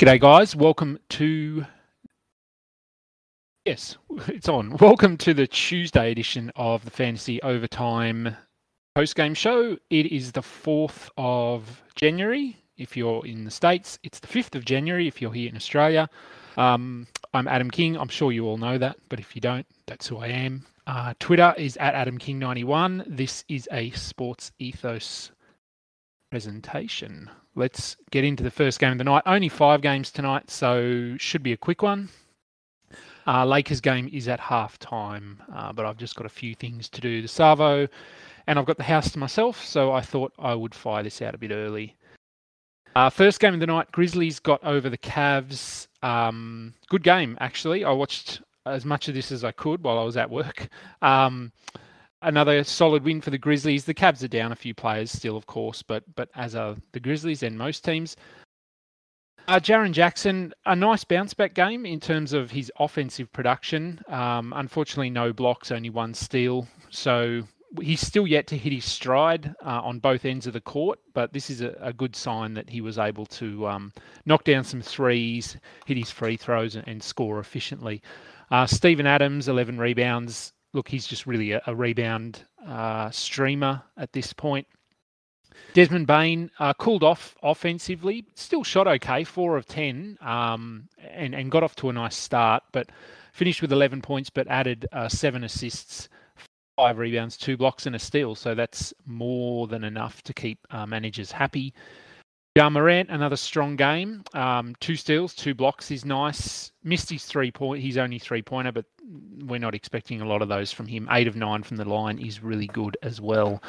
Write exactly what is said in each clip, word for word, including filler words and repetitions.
G'day guys, welcome to, yes, it's on. Welcome to the Tuesday edition of the Fantasy Overtime post-game show. It is the fourth of January if you're in the States. It's the fifth of January if you're here in Australia. Um, I'm Adam King. I'm sure you all know that, but if you don't, that's who I am. Uh, Twitter is at Adam King ninety-one. This is a Sports Ethos presentation. Let's get into the first game of the night. Only five games tonight, so should be a quick one. Uh, Lakers game is at halftime, uh, but I've just got a few things to do. The Savo, and I've got the house to myself, so I thought I would fire this out a bit early. Uh, first game of the night, Grizzlies got over the Cavs. Um, good game, actually. I watched as much of this as I could while I was at work. Um, Another solid win for the Grizzlies. The Cavs are down a few players still, of course, but but as are the Grizzlies and most teams. Uh, Jaron Jackson, a nice bounce-back game in terms of his offensive production. Um, unfortunately, no blocks, only one steal. So he's still yet to hit his stride uh, on both ends of the court, but this is a, a good sign that he was able to um, knock down some threes, hit his free throws, and, and score efficiently. Uh, Stephen Adams, eleven rebounds. Look, he's just really a, a rebound uh, streamer at this point. Desmond Bane uh, cooled off offensively, still shot okay, four of ten, um, and, and got off to a nice start, but finished with eleven points, but added uh, seven assists, five rebounds, two blocks, and a steal. So that's more than enough to keep uh, managers happy. Ja Morant, another strong game. Um, two steals, two blocks is nice. Missed his three-point, his only three-pointer, but we're not expecting a lot of those from him. Eight of nine from the line is really good as well.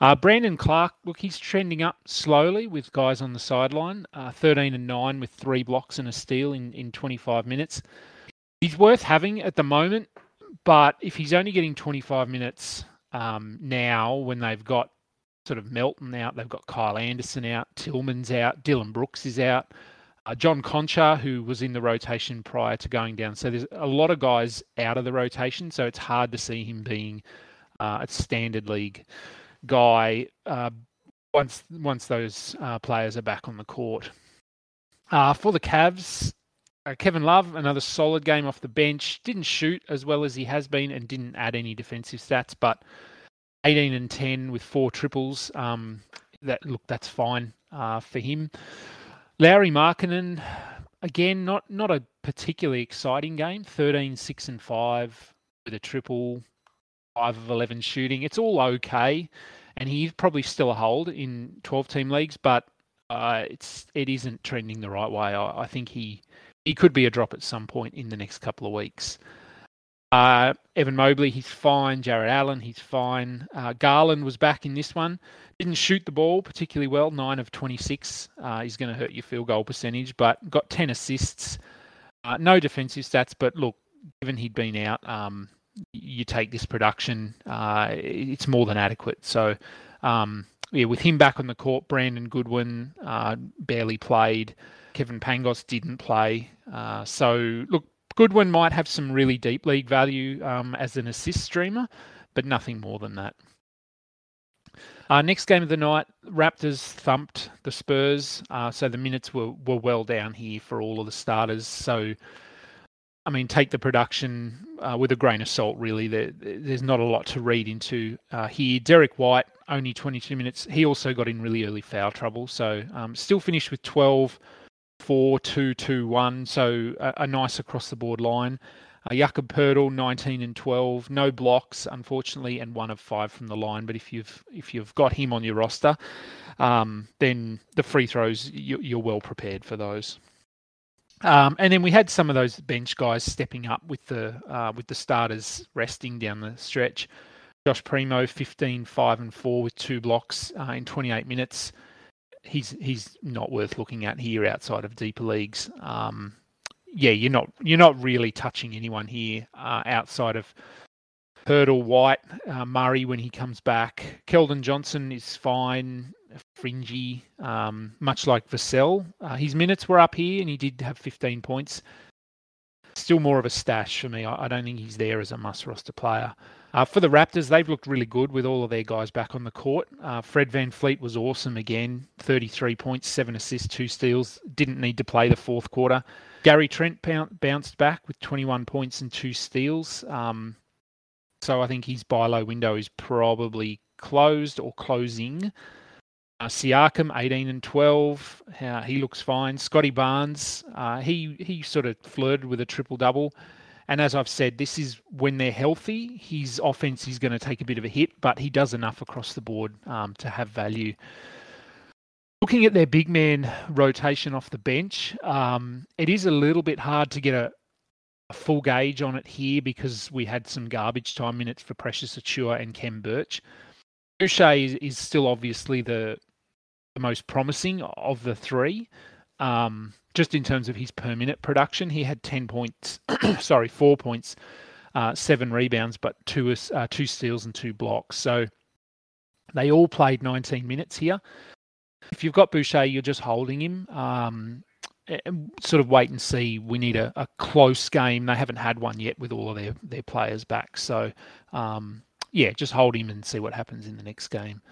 Uh, Brandon Clark, look, he's trending up slowly with guys on the sideline. Uh, thirteen and nine with three blocks and a steal in, in twenty-five minutes. He's worth having at the moment, but if he's only getting twenty-five minutes um, now when they've got sort of Melton out, they've got Kyle Anderson out, Tillman's out, Dylan Brooks is out, uh, John Konchar, who was in the rotation prior to going down. So there's a lot of guys out of the rotation, so it's hard to see him being uh, a standard league guy uh, once once those uh, players are back on the court. Uh, for the Cavs, uh, Kevin Love, another solid game off the bench. Didn't shoot as well as he has been and didn't add any defensive stats, but eighteen and ten with four triples. Um, that look, that's fine uh, for him. Lowry Markkanen, again, not not a particularly exciting game. thirteen, six and five with a triple, five of eleven shooting. It's all okay, and he's probably still a hold in twelve-team leagues, but uh, it's it isn't trending the right way. I, I think he, he could be a drop at some point in the next couple of weeks. Uh, Evan Mobley, he's fine. Jared Allen, he's fine. Uh, Garland was back in this one. Didn't shoot the ball particularly well. nine of twenty-six. Uh, he's going to hurt your field goal percentage, but got ten assists. Uh, no defensive stats, but look, given he'd been out, um, you take this production. Uh, it's more than adequate. So, um, yeah, with him back on the court, Brandon Goodwin uh, barely played. Kevin Pangos didn't play. Uh, so, look, Goodwin might have some really deep league value um, as an assist streamer, but nothing more than that. Uh, next game of the night, Raptors thumped the Spurs, uh, so the minutes were, were well down here for all of the starters. So, I mean, take the production uh, with a grain of salt, really. There, there's not a lot to read into uh, here. Derek White, only twenty-two minutes. He also got in really early foul trouble, so um, still finished with twelve. four, two, two, one, so a, a nice across-the-board line. Uh, Jakob Pertl, nineteen and twelve, no blocks, unfortunately, and one of five from the line. But if you've if you've got him on your roster, um, then the free throws, you, you're well prepared for those. Um, and then we had some of those bench guys stepping up with the uh, with the starters resting down the stretch. Josh Primo, fifteen, five and four with two blocks uh, in twenty-eight minutes. He's he's not worth looking at here outside of deeper leagues. Um, yeah, you're not you're not really touching anyone here uh, outside of Hurdle, White, uh, Murray when he comes back. Keldon Johnson is fine, fringy, um, much like Vassell. Uh, his minutes were up here and he did have fifteen points. Still more of a stash for me. I, I don't think he's there as a must roster player. Uh, for the Raptors, they've looked really good with all of their guys back on the court. Uh, Fred VanVleet was awesome again, thirty-three points, seven assists, two steals. Didn't need to play the fourth quarter. Gary Trent bounced back with twenty-one points and two steals. Um, so I think his buy-low window is probably closed or closing. Uh, Siakam, eighteen and twelve. Uh, he looks fine. Scotty Barnes, uh, he he sort of flirted with a triple-double. And as I've said, this is when they're healthy, his offense is going to take a bit of a hit, but he does enough across the board um, to have value. Looking at their big man rotation off the bench, um, it is a little bit hard to get a, a full gauge on it here because we had some garbage time minutes for Precious Achiuwa and Kem Birch. Boucher is, is still obviously the, the most promising of the three. Um, just in terms of his per minute production, he had ten points, sorry, four points, uh, seven rebounds, but two, uh, two steals and two blocks. So they all played nineteen minutes here. If you've got Boucher, you're just holding him, um, sort of wait and see. We need a, a close game. They haven't had one yet with all of their, their players back. So, um, yeah, just hold him and see what happens in the next game.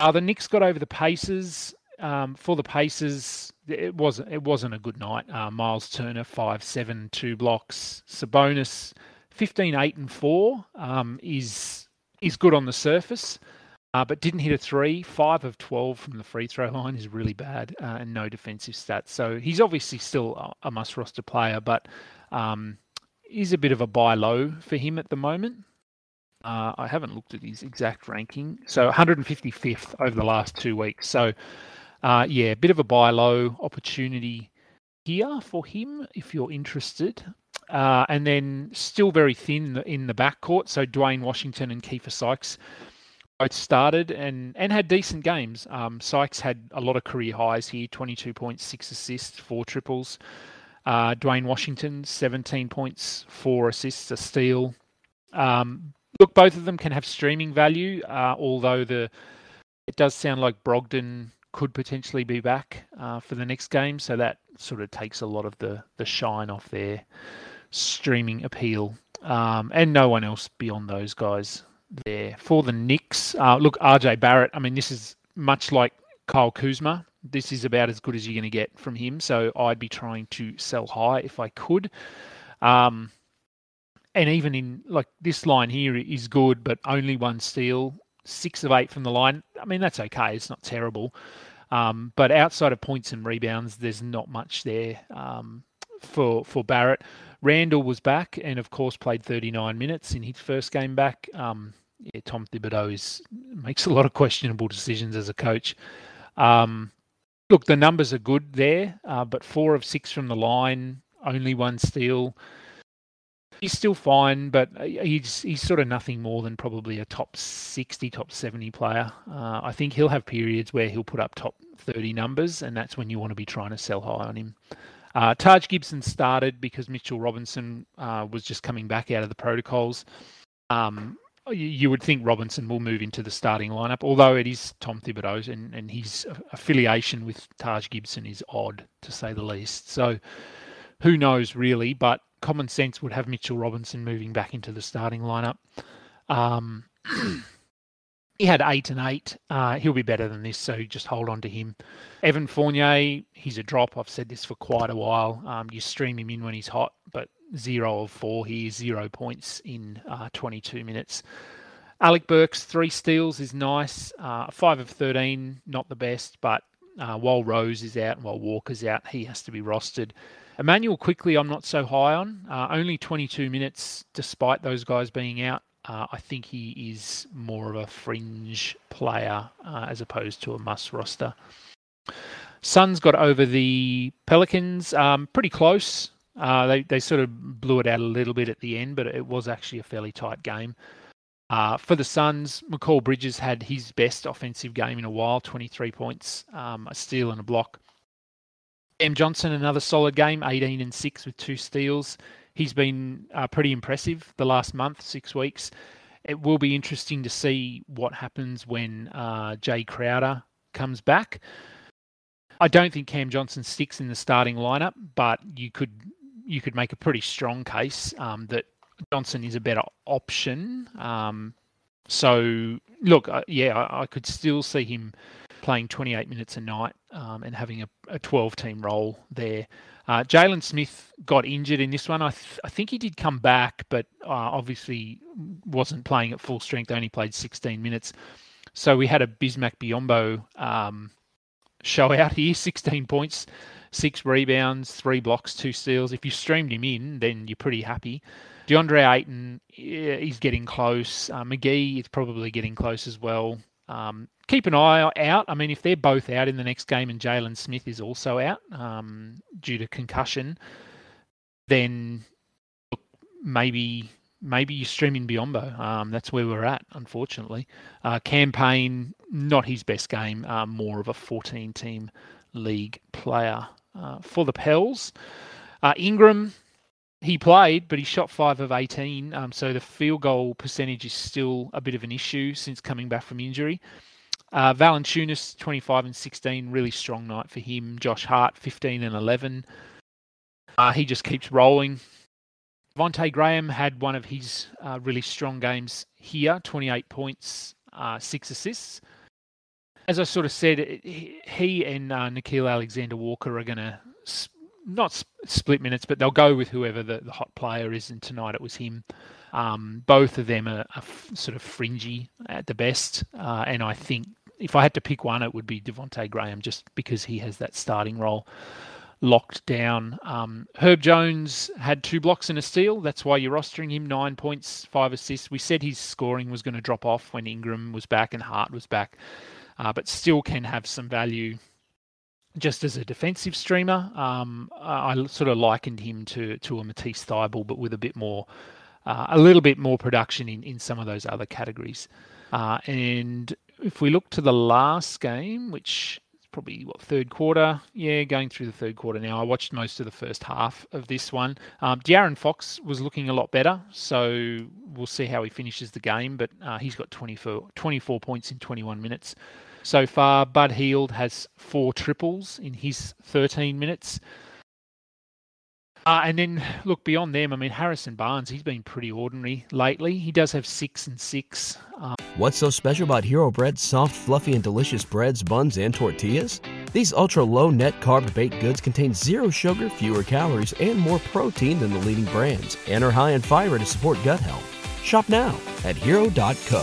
Uh, the Knicks got over the Pacers. Um, for the Pacers, it wasn't it wasn't a good night. Uh, Miles Turner, five seven, two blocks. Sabonis, fifteen eight and four um, is is good on the surface, uh, but didn't hit a three. Five of twelve from the free throw line is really bad, uh, and no defensive stats. So he's obviously still a must roster player, but um, is a bit of a buy low for him at the moment. Uh, I haven't looked at his exact ranking. So one hundred fifty-fifth over the last two weeks. So. Uh, yeah, a bit of a buy low opportunity here for him if you're interested. Uh, and then still very thin in the, in the backcourt. So Dwayne Washington and Kiefer Sykes both started and, and had decent games. Um, Sykes had a lot of career highs here, twenty-two points, six assists, four triples. Uh, Dwayne Washington, seventeen points, four assists, a steal. Um, look, both of them can have streaming value, uh, although the it does sound like Brogdon could potentially be back uh, for the next game. So that sort of takes a lot of the, the shine off their streaming appeal. Um, and no one else beyond those guys there. For the Knicks, uh, look, R J Barrett, I mean, this is much like Kyle Kuzma. This is about as good as you're going to get from him. So I'd be trying to sell high if I could. Um, and even in, like, this line here is good, but only one steal. Six of eight from the line. I mean, that's okay. It's not terrible. Um, but outside of points and rebounds, there's not much there um, for for Barrett. Randall was back and, of course, played thirty-nine minutes in his first game back. Um, yeah, Tom Thibodeau is, makes a lot of questionable decisions as a coach. Um, look, the numbers are good there, uh, but four of six from the line, only one steal. He's still fine, but he's he's sort of nothing more than probably a top sixty, top seventy player. Uh, I think he'll have periods where he'll put up top thirty numbers, and that's when you want to be trying to sell high on him. Uh, Taj Gibson started because Mitchell Robinson uh, was just coming back out of the protocols. Um, you would think Robinson will move into the starting lineup, although it is Tom Thibodeau's, and, and his affiliation with Taj Gibson is odd, to say the least. So who knows, really, but common sense would have Mitchell Robinson moving back into the starting lineup. Um, he had eight and eight. Uh, he'll be better than this, so just hold on to him. Evan Fournier, he's a drop. I've said this for quite a while. Um, you stream him in when he's hot, but zero of four here, zero points in uh, twenty-two minutes. Alec Burks, three steals is nice. Uh, five of thirteen, not the best, but uh, while Rose is out and while Walker's out, he has to be rostered. Emmanuel Quickly, I'm not so high on. Uh, only twenty-two minutes, despite those guys being out. Uh, I think he is more of a fringe player uh, as opposed to a must roster. Suns got over the Pelicans um, pretty close. Uh, they, they sort of blew it out a little bit at the end, but it was actually a fairly tight game. Uh, for the Suns, McCall Bridges had his best offensive game in a while, twenty-three points, um, a steal and a block. Cam Johnson, another solid game, eighteen and six with two steals. He's been uh, pretty impressive the last month, six weeks. It will be interesting to see what happens when uh, Jay Crowder comes back. I don't think Cam Johnson sticks in the starting lineup, but you could you could make a pretty strong case um, that Johnson is a better option. Um, so, look, uh, yeah, I, I could still see him playing twenty-eight minutes a night um, and having a, a twelve-team role there. Uh, Jalen Smith got injured in this one. I, th- I think he did come back, but uh, obviously wasn't playing at full strength, only played sixteen minutes. So we had a Bismack Biyombo um, show out here, sixteen points, six rebounds, three blocks, two steals. If you streamed him in, then you're pretty happy. DeAndre Ayton is getting close. Uh, McGee is probably getting close as well. Um, keep an eye out. I mean, if they're both out in the next game and Jalen Smith is also out um, due to concussion, then look, maybe maybe you stream in Biyombo. Um, that's where we're at, unfortunately. Uh, campaign, not his best game. Uh, more of a fourteen-team league player. Uh, for the Pels, uh, Ingram, he played, but he shot five of eighteen, um, so the field goal percentage is still a bit of an issue since coming back from injury. Uh, Valančiūnas, twenty-five and sixteen, really strong night for him. Josh Hart, fifteen and eleven. Uh, he just keeps rolling. Devonte Graham had one of his uh, really strong games here, twenty-eight points, uh, six assists. As I sort of said, he and uh, Nickeil Alexander-Walker are going to sp- not sp- split minutes, but they'll go with whoever the, the hot player is, and tonight it was him. Um, both of them are, are f- sort of fringy at the best, uh, and I think if I had to pick one, it would be Devonte Graham just because he has that starting role locked down. Um, Herb Jones had two blocks and a steal. That's why you're rostering him, nine points, five assists. We said his scoring was going to drop off when Ingram was back and Hart was back. Uh, but still can have some value just as a defensive streamer. Um, I, I sort of likened him to to a Matisse Thybulle, but with a bit more, uh, a little bit more production in, in some of those other categories. Uh, and if we look to the last game, which is probably, what, third quarter? Yeah, going through the third quarter now. I watched most of the first half of this one. Um, De'Aaron Fox was looking a lot better, so we'll see how he finishes the game, but uh, he's got twenty-four, twenty-four points in twenty-one minutes. So far, Bud Hield has four triples in his thirteen minutes. Uh, and then, look, beyond them, I mean, Harrison Barnes, he's been pretty ordinary lately. He does have six and six. Um, What's so special about Hero Bread's soft, fluffy, and delicious breads, buns, and tortillas? These ultra-low net-carb baked goods contain zero sugar, fewer calories, and more protein than the leading brands, and are high in fiber to support gut health. Shop now at hero dot co.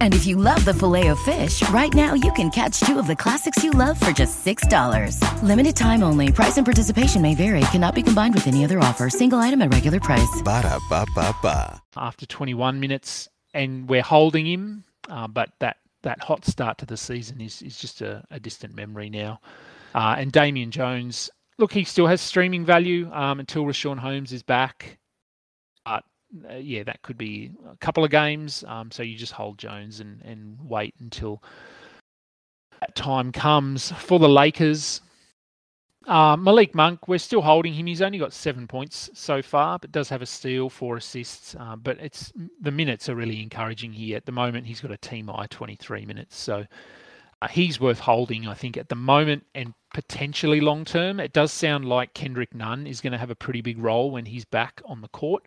And if you love the Filet-O-Fish, right now you can catch two of the classics you love for just six dollars. Limited time only. Price and participation may vary. Cannot be combined with any other offer. Single item at regular price. Ba-da-ba-ba-ba. After twenty-one minutes, and we're holding him, uh, but that, that hot start to the season is, is just a, a distant memory now. Uh, and Damian Jones, look, he still has streaming value um, until Rashawn Holmes is back. But Uh, yeah, that could be a couple of games. Um, so you just hold Jones and, and wait until that time comes. For the Lakers, uh, Malik Monk, we're still holding him. He's only got seven points so far, but does have a steal, four assists. Uh, but it's the minutes are really encouraging here. At the moment, he's got a team high twenty-three minutes. So uh, he's worth holding, I think, at the moment and potentially long-term. It does sound like Kendrick Nunn is going to have a pretty big role when he's back on the court.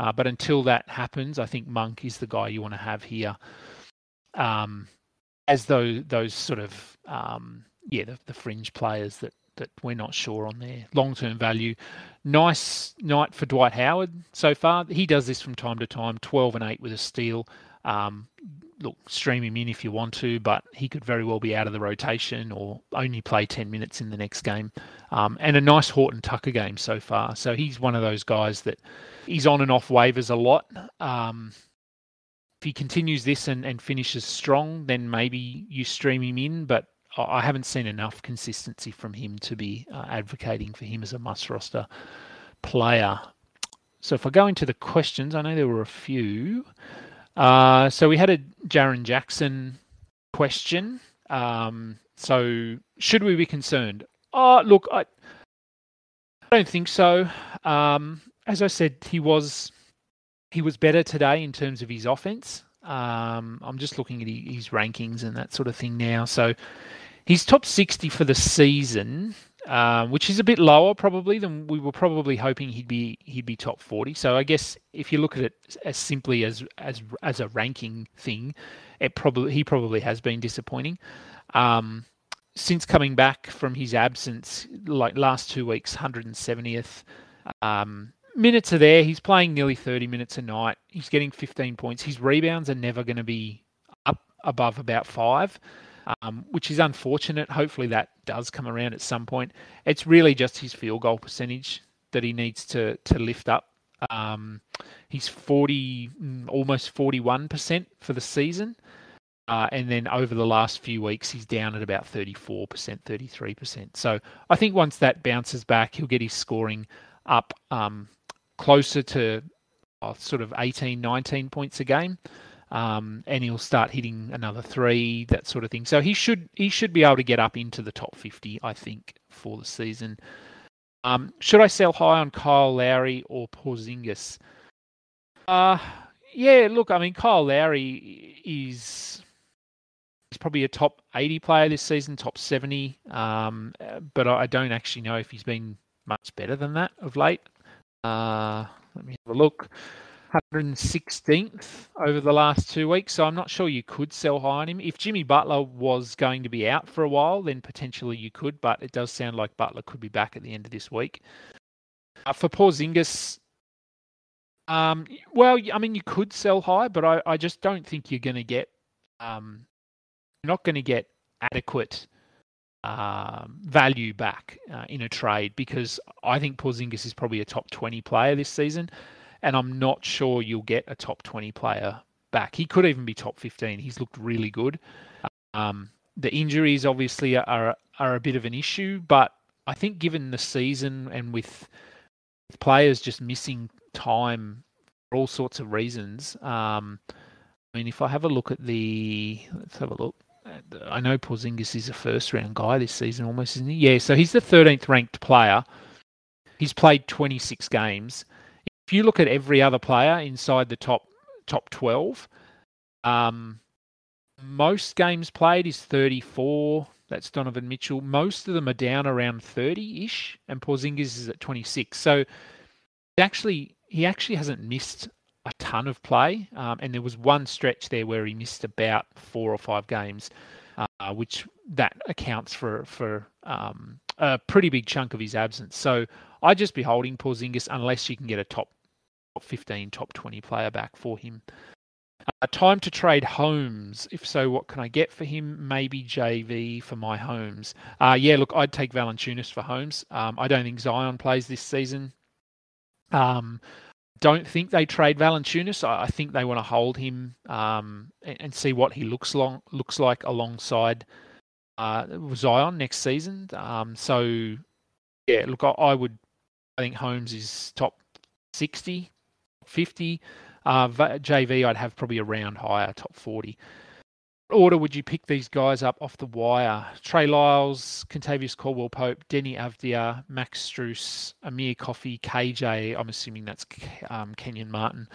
Uh, but until that happens, I think Monk is the guy you want to have here, um, as though those sort of um, yeah the, the fringe players that that we're not sure on their long-term value. Nice night for Dwight Howard so far. He does this from time to time, twelve and eight with a steal. Um, look, stream him in if you want to, but he could very well be out of the rotation or only play ten minutes in the next game. Um, and a nice Horton Tucker game so far. So he's one of those guys that he's on and off waivers a lot. Um, if he continues this and, and finishes strong, then maybe you stream him in, but I haven't seen enough consistency from him to be uh, advocating for him as a must-roster player. So if I go into the questions, I know there were a few. Uh, so we had a Jaron Jackson question. Um, so should we be concerned? Oh, look, I, I don't think so. Um, as I said, he was he was better today in terms of his offense. Um, I'm just looking at his rankings and that sort of thing now. So he's top sixty for the season, uh, which is a bit lower probably than we were probably hoping he'd be. He'd be top forty. So I guess if you look at it as simply as as as a ranking thing, it probably he probably has been disappointing. Um, since coming back from his absence, like last two weeks, one hundred seventieth. Um, minutes are there. He's playing nearly thirty minutes a night. He's getting fifteen points. His rebounds are never going to be up above about five, um, which is unfortunate. Hopefully that does come around at some point. It's really just his field goal percentage that he needs to to lift up. Um, he's forty, almost forty-one percent for the season. Uh, and then over the last few weeks, he's down at about thirty-four percent, thirty-three percent. So I think once that bounces back, he'll get his scoring up um, closer to uh, sort of eighteen, nineteen points a game. Um, and he'll start hitting another three, that sort of thing. So he should he should be able to get up into the top fifty, I think, for the season. Um, should I sell high on Kyle Lowry or Porzingis? Uh, yeah, look, I mean, Kyle Lowry is... he's probably a top eighty player this season, top seventy, um, but I don't actually know if he's been much better than that of late. Uh, let me have a look. one hundred sixteenth over the last two weeks, so I'm not sure you could sell high on him. If Jimmy Butler was going to be out for a while, then potentially you could, but it does sound like Butler could be back at the end of this week. Uh, for Porzingis, um, well, I mean, you could sell high, but I, I just don't think you're going to get... Um, You're not going to get adequate um, value back uh, in a trade, because I think Porzingis is probably a top twenty player this season, and I'm not sure you'll get a top twenty player back. He could even be top fifteen. He's looked really good. Um, the injuries obviously are are a bit of an issue, but I think given the season and with players just missing time for all sorts of reasons, um, I mean, if I have a look at the, let's have a look. I know Porzingis is a first-round guy this season almost, isn't he? Yeah, so he's the thirteenth-ranked player. He's played twenty-six games. If you look at every other player inside the top top twelve, um, most games played is thirty-four. That's Donovan Mitchell. Most of them are down around thirty-ish, and Porzingis is at twenty-six. So actually, he actually hasn't missed a ton of play, um, and there was one stretch there where he missed about four or five games, uh, which that accounts for for um, a pretty big chunk of his absence. So I'd just be holding Porzingis unless you can get a top fifteen, top twenty player back for him. Uh, time to trade Holmes. If so, what can I get for him? Maybe J V for my Holmes. Uh, yeah, look, I'd take Valančiūnas for Holmes. Um, I don't think Zion plays this season. Um, don't think they trade Valančiūnas. I think they want to hold him um, and, and see what he looks long, looks like alongside uh, Zion next season. Um, so, yeah, look, I, I would. I think Holmes is top sixty, fifty. Uh, J V, I'd have probably a round higher, top forty. What order would you pick these guys up off the wire? Trey Lyles, Kentavious Caldwell-Pope, Denny Avdija, Max Strus, Amir Coffey, K J. I'm assuming that's um, Kenyon Martin.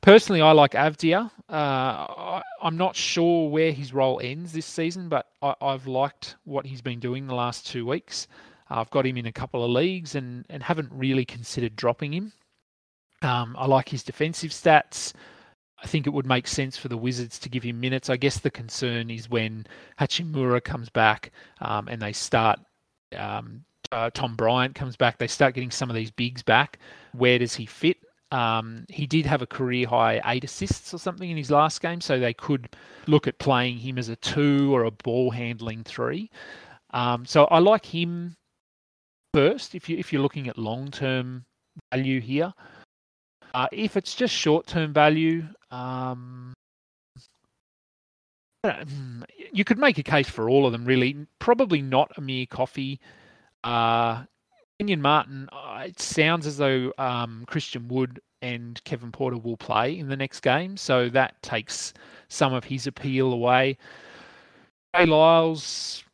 Personally, I like Avdija. Uh, I, I'm not sure where his role ends this season, but I, I've liked what he's been doing the last two weeks. Uh, I've got him in a couple of leagues and, and haven't really considered dropping him. Um, I like his defensive stats. I think it would make sense for the Wizards to give him minutes. I guess the concern is when Hachimura comes back um, and they start, um, uh, Tom Bryant comes back, they start getting some of these bigs back. Where does he fit? Um, he did have a career-high eight assists or something in his last game, so they could look at playing him as a two or a ball-handling three. Um, so I like him first if, you, if you're looking at long-term value here. Uh, if it's just short-term value, um, you could make a case for all of them, really. Probably not Amir Coffey. Uh, Kenyon Martin, uh, it sounds as though um, Christian Wood and Kevin Porter will play in the next game, so that takes some of his appeal away. Trey Lyles,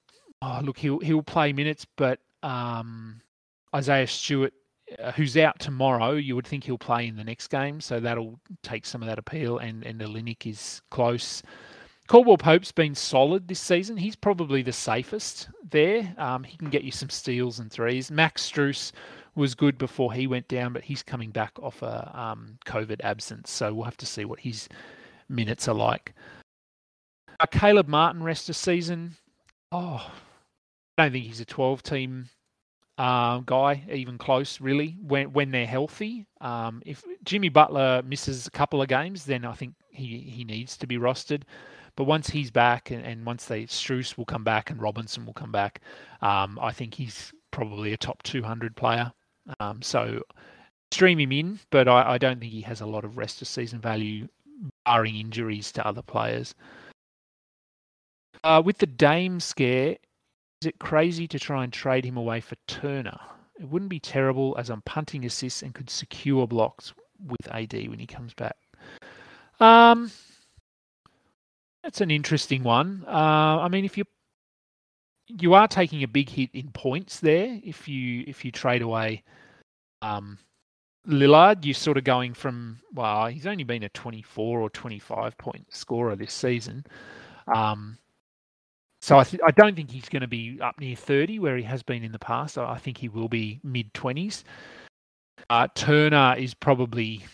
oh, look, he'll, he'll play minutes, but... Um, Isaiah Stewart, uh, who's out tomorrow, you would think he'll play in the next game, so that'll take some of that appeal, and, and Olynyk is close. Caldwell Pope's been solid this season. He's probably the safest there. Um, he can get you some steals and threes. Max Strus was good before he went down, but he's coming back off a um, COVID absence, so we'll have to see what his minutes are like. Uh, Caleb Martin rest of season. Oh, I don't think he's a twelve-team uh, guy, even close, really, when when they're healthy. Um, if Jimmy Butler misses a couple of games, then I think he, he needs to be rostered. But once he's back, and, and once they Strus will come back and Robinson will come back, um, I think he's probably a top two hundred player. Um, so stream him in, but I, I don't think he has a lot of rest of season value, barring injuries to other players. Uh, with the Dame scare, is it crazy to try and trade him away for Turner? It wouldn't be terrible, as I'm punting assists and could secure blocks with A D when he comes back. Um. That's an interesting one. Uh, I mean, if you you are taking a big hit in points there, if you if you trade away um, Lillard, you're sort of going from, well, he's only been a twenty-four or twenty-five point scorer this season, um, so I th- I don't think he's going to be up near thirty where he has been in the past. I think he will be mid twenties. Uh, Turner is probably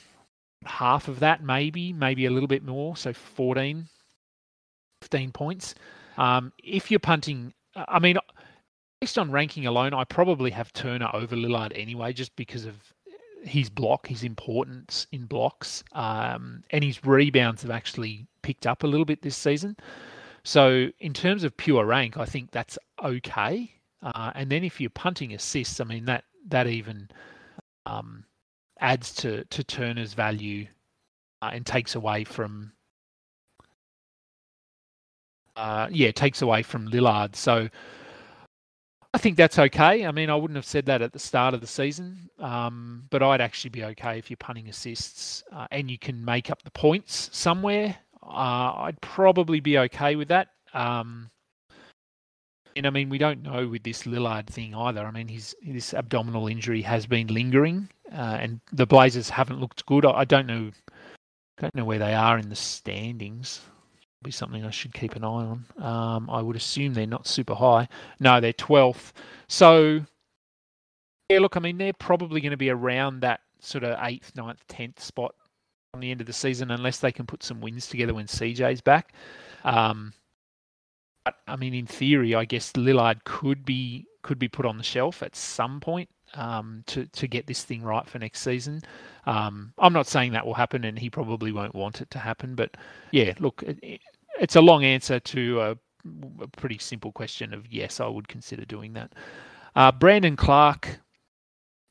half of that, maybe maybe a little bit more, so fourteen. fifteen points. Um, if you're punting, I mean, based on ranking alone, I probably have Turner over Lillard anyway, just because of his block, his importance in blocks, um, and his rebounds have actually picked up a little bit this season. So in terms of pure rank, I think that's okay. Uh, and then if you're punting assists, I mean, that that even um, adds to, to Turner's value uh, and takes away from Uh, yeah, takes away from Lillard. So I think that's okay. I mean, I wouldn't have said that at the start of the season, um, but I'd actually be okay if you're punting assists uh, and you can make up the points somewhere. Uh, I'd probably be okay with that. Um, and I mean, we don't know with this Lillard thing either. I mean, his this abdominal injury has been lingering, uh, and the Blazers haven't looked good. I, I don't know, don't know where they are in the standings. Be something I should keep an eye on. Um, I would assume they're not super high. No, they're twelfth. So, yeah, look, I mean, they're probably going to be around that sort of eighth, ninth, tenth spot on the end of the season, unless they can put some wins together when C J's back. Um, but I mean, in theory, I guess Lillard could be could be put on the shelf at some point um, to to get this thing right for next season. Um, I'm not saying that will happen, and he probably won't want it to happen. But yeah, look. It, it, It's a long answer to a, a pretty simple question of yes, I would consider doing that. Uh, Brandon Clark,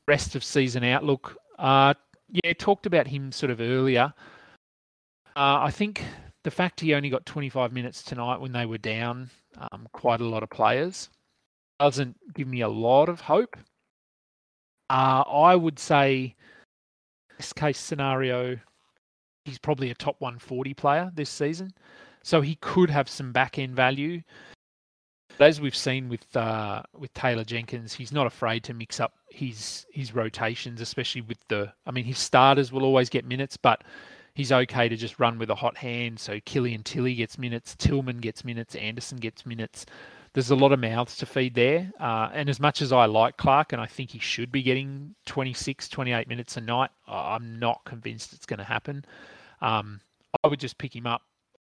rest of season outlook. Uh, yeah, talked about him sort of earlier. Uh, I think the fact he only got twenty-five minutes tonight when they were down um, quite a lot of players doesn't give me a lot of hope. Uh, I would say best case scenario, he's probably a top one forty player this season. So he could have some back-end value. But as we've seen with uh, with Taylor Jenkins, he's not afraid to mix up his his rotations, especially with the... I mean, his starters will always get minutes, but he's okay to just run with a hot hand. So Killian Tilly gets minutes, Tillman gets minutes, Anderson gets minutes. There's a lot of mouths to feed there. Uh, and as much as I like Clark, and I think he should be getting twenty-six, twenty-eight minutes a night, I'm not convinced it's going to happen. Um, I would just pick him up,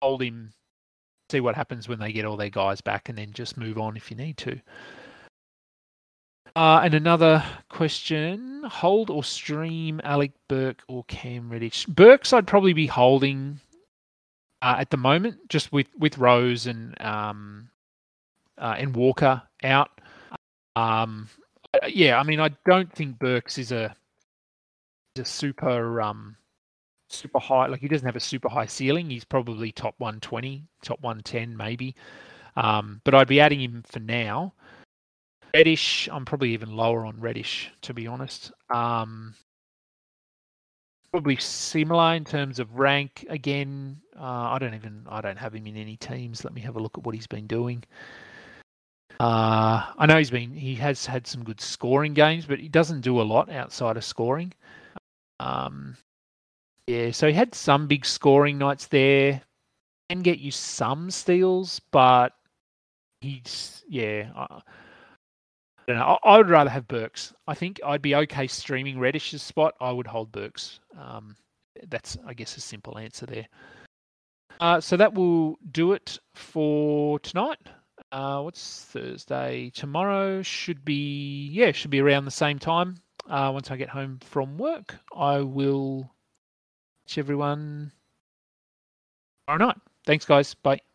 hold him, see what happens when they get all their guys back, and then just move on if you need to. Uh, and another question, hold or stream Alec Burks or Cam Reddish? Burks I'd probably be holding uh, at the moment, just with, with Rose and um, uh, and Walker out. Um, yeah, I mean, I don't think Burks is a, is a super... Um, super high, like he doesn't have a super high ceiling. He's probably top one twenty, top one ten maybe. Um, but I'd be adding him for now. Reddish, I'm probably even lower on Reddish, to be honest. Um, probably similar in terms of rank. Again, uh, I don't even, I don't have him in any teams. Let me have a look at what he's been doing. Uh, I know he's been he has had some good scoring games, but he doesn't do a lot outside of scoring. Um, yeah, so he had some big scoring nights there, and get you some steals, but he's yeah. I, I, don't know. I, I would rather have Burks. I think I'd be okay streaming Reddish's spot. I would hold Burks. Um, that's, I guess, a simple answer there. Uh, so that will do it for tonight. Uh, what's Thursday? Tomorrow should be, yeah, should be around the same time. Uh, once I get home from work, I will catch everyone tomorrow night. Thanks, guys. Bye.